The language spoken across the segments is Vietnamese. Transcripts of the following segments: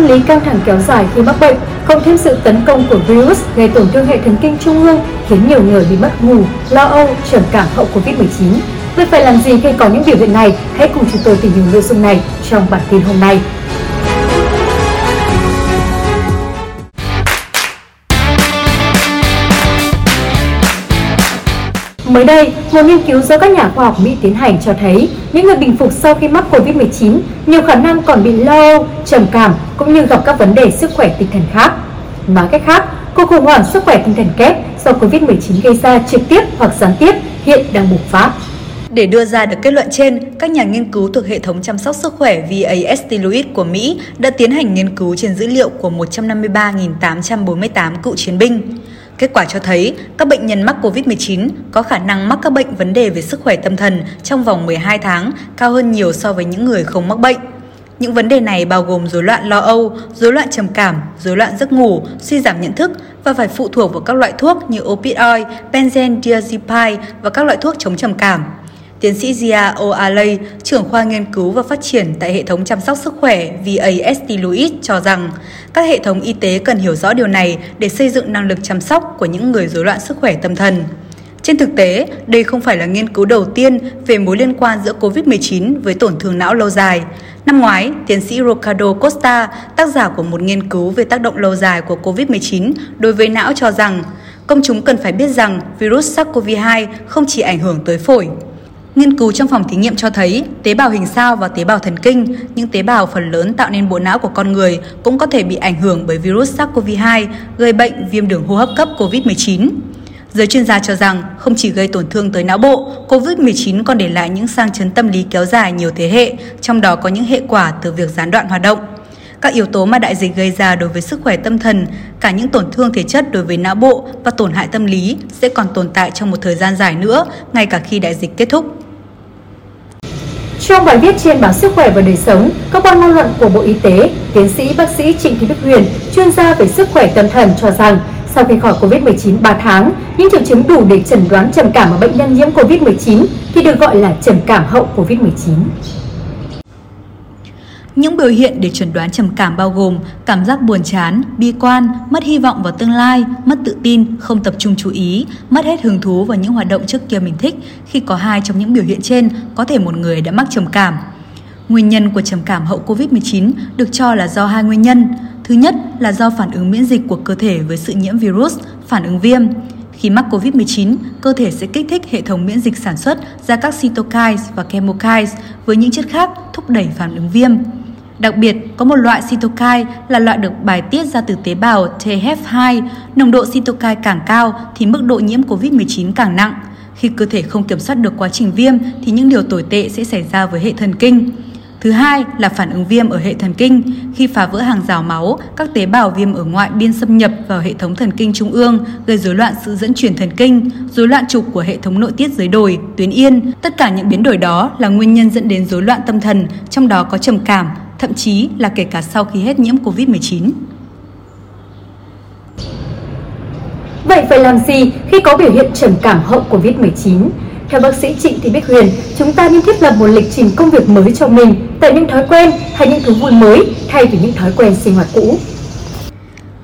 tâm lý căng thẳng kéo dài khi mắc bệnh, cộng thêm sự tấn công của virus gây tổn thương hệ thần kinh trung ương khiến nhiều người bị mất ngủ, lo âu, trầm cảm hậu Covid-19. Vậy phải làm gì khi có những biểu hiện này? Hãy cùng chúng tôi tìm hiểu nội dung này trong bản tin hôm nay. Mới đây, một nghiên cứu do các nhà khoa học Mỹ tiến hành cho thấy những người bình phục sau khi mắc Covid-19 nhiều khả năng còn bị lo âu, trầm cảm cũng như gặp các vấn đề sức khỏe tinh thần khác. Nói cách khác, cuộc khủng hoảng sức khỏe tinh thần kép do Covid-19 gây ra trực tiếp hoặc gián tiếp hiện đang bùng phát. Để đưa ra được kết luận trên, các nhà nghiên cứu thuộc hệ thống chăm sóc sức khỏe VA St. Louis của Mỹ đã tiến hành nghiên cứu trên dữ liệu của 153.848 cựu chiến binh. Kết quả cho thấy, các bệnh nhân mắc COVID-19 có khả năng mắc các bệnh vấn đề về sức khỏe tâm thần trong vòng 12 tháng, cao hơn nhiều so với những người không mắc bệnh. Những vấn đề này bao gồm rối loạn lo âu, rối loạn trầm cảm, rối loạn giấc ngủ, suy giảm nhận thức và phải phụ thuộc vào các loại thuốc như opioid, benzodiazepine và các loại thuốc chống trầm cảm. Tiến sĩ Gia O., trưởng khoa nghiên cứu và phát triển tại hệ thống chăm sóc sức khỏe VA St. Louis cho rằng các hệ thống y tế cần hiểu rõ điều này để xây dựng năng lực chăm sóc của những người rối loạn sức khỏe tâm thần. Trên thực tế, đây không phải là nghiên cứu đầu tiên về mối liên quan giữa COVID-19 với tổn thương não lâu dài. Năm ngoái, tiến sĩ Ricardo Costa, tác giả của một nghiên cứu về tác động lâu dài của COVID-19 đối với não cho rằng công chúng cần phải biết rằng virus SARS-CoV-2 không chỉ ảnh hưởng tới phổi. Nghiên cứu trong phòng thí nghiệm cho thấy, tế bào hình sao và tế bào thần kinh, những tế bào phần lớn tạo nên bộ não của con người, cũng có thể bị ảnh hưởng bởi virus SARS-CoV-2, gây bệnh viêm đường hô hấp cấp COVID-19. Giới chuyên gia cho rằng, không chỉ gây tổn thương tới não bộ, COVID-19 còn để lại những sang chấn tâm lý kéo dài nhiều thế hệ, trong đó có những hệ quả từ việc gián đoạn hoạt động. Các yếu tố mà đại dịch gây ra đối với sức khỏe tâm thần, cả những tổn thương thể chất đối với não bộ và tổn hại tâm lý sẽ còn tồn tại trong một thời gian dài nữa, ngay cả khi đại dịch kết thúc. Trong bài viết trên báo Sức khỏe và đời sống, cơ quan ngôn luận của Bộ Y tế, tiến sĩ bác sĩ Trịnh Thị Đức Huyền, chuyên gia về sức khỏe tâm thần cho rằng sau khi khỏi COVID-19 3 tháng, những triệu chứng đủ để chẩn đoán trầm cảm ở bệnh nhân nhiễm COVID-19 thì được gọi là trầm cảm hậu COVID-19. Những biểu hiện để chẩn đoán trầm cảm bao gồm cảm giác buồn chán, bi quan, mất hy vọng vào tương lai, mất tự tin, không tập trung chú ý, mất hết hứng thú vào những hoạt động trước kia mình thích. Khi có hai trong những biểu hiện trên, có thể một người đã mắc trầm cảm. Nguyên nhân của trầm cảm hậu COVID-19 được cho là do hai nguyên nhân. Thứ nhất là do phản ứng miễn dịch của cơ thể với sự nhiễm virus, phản ứng viêm. Khi mắc COVID-19, cơ thể sẽ kích thích hệ thống miễn dịch sản xuất ra các cytokines và chemokines với những chất khác thúc đẩy phản ứng viêm. Đặc biệt, có một loại cytokine là loại được bài tiết ra từ tế bào TH2. Nồng độ cytokine càng cao thì mức độ nhiễm COVID-19 càng nặng. Khi cơ thể không kiểm soát được quá trình viêm thì những điều tồi tệ sẽ xảy ra với hệ thần kinh. Thứ hai là phản ứng viêm ở hệ thần kinh. Khi phá vỡ hàng rào máu, các tế bào viêm ở ngoại biên xâm nhập vào hệ thống thần kinh trung ương, gây rối loạn sự dẫn truyền thần kinh, rối loạn trục của hệ thống nội tiết dưới đồi, tuyến yên. Tất cả những biến đổi đó là nguyên nhân dẫn đến rối loạn tâm thần, trong đó có trầm cảm, thậm chí là kể cả sau khi hết nhiễm COVID-19. Vậy phải làm gì khi có biểu hiện trầm cảm hậu COVID-19? Theo bác sĩ Trịnh Thị Bích Huyền, chúng ta nên thiết lập một lịch trình công việc mới cho mình, tạo những thói quen hay những thú vui mới thay vì những thói quen sinh hoạt cũ.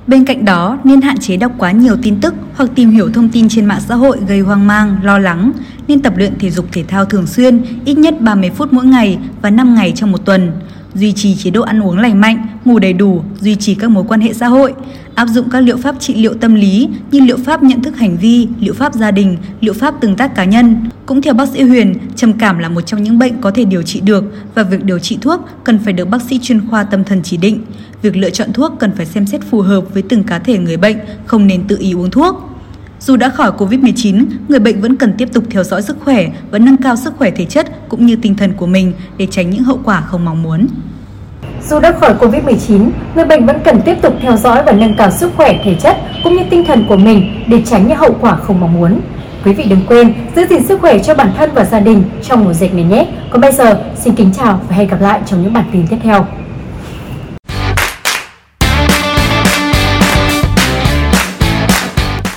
Bên cạnh đó, nên hạn chế đọc quá nhiều tin tức hoặc tìm hiểu thông tin trên mạng xã hội gây hoang mang, lo lắng. Nên tập luyện thể dục thể thao thường xuyên, ít nhất 30 phút mỗi ngày và 5 ngày trong một tuần. Duy trì chế độ ăn uống lành mạnh, ngủ đầy đủ, duy trì các mối quan hệ xã hội, áp dụng các liệu pháp trị liệu tâm lý như liệu pháp nhận thức hành vi, liệu pháp gia đình, liệu pháp tương tác cá nhân. Cũng theo bác sĩ Huyền, trầm cảm là một trong những bệnh có thể điều trị được và việc điều trị thuốc cần phải được bác sĩ chuyên khoa tâm thần chỉ định. Việc lựa chọn thuốc cần phải xem xét phù hợp với từng cá thể người bệnh, không nên tự ý uống thuốc. Dù đã khỏi COVID-19, người bệnh vẫn cần tiếp tục theo dõi sức khỏe và nâng cao sức khỏe thể chất cũng như tinh thần của mình để tránh những hậu quả không mong muốn. Dù đã khỏi COVID-19, người bệnh vẫn cần tiếp tục theo dõi và nâng cao sức khỏe thể chất cũng như tinh thần của mình để tránh những hậu quả không mong muốn. Quý vị đừng quên giữ gìn sức khỏe cho bản thân và gia đình trong mùa dịch này nhé. Còn bây giờ, xin kính chào và hẹn gặp lại trong những bản tin tiếp theo.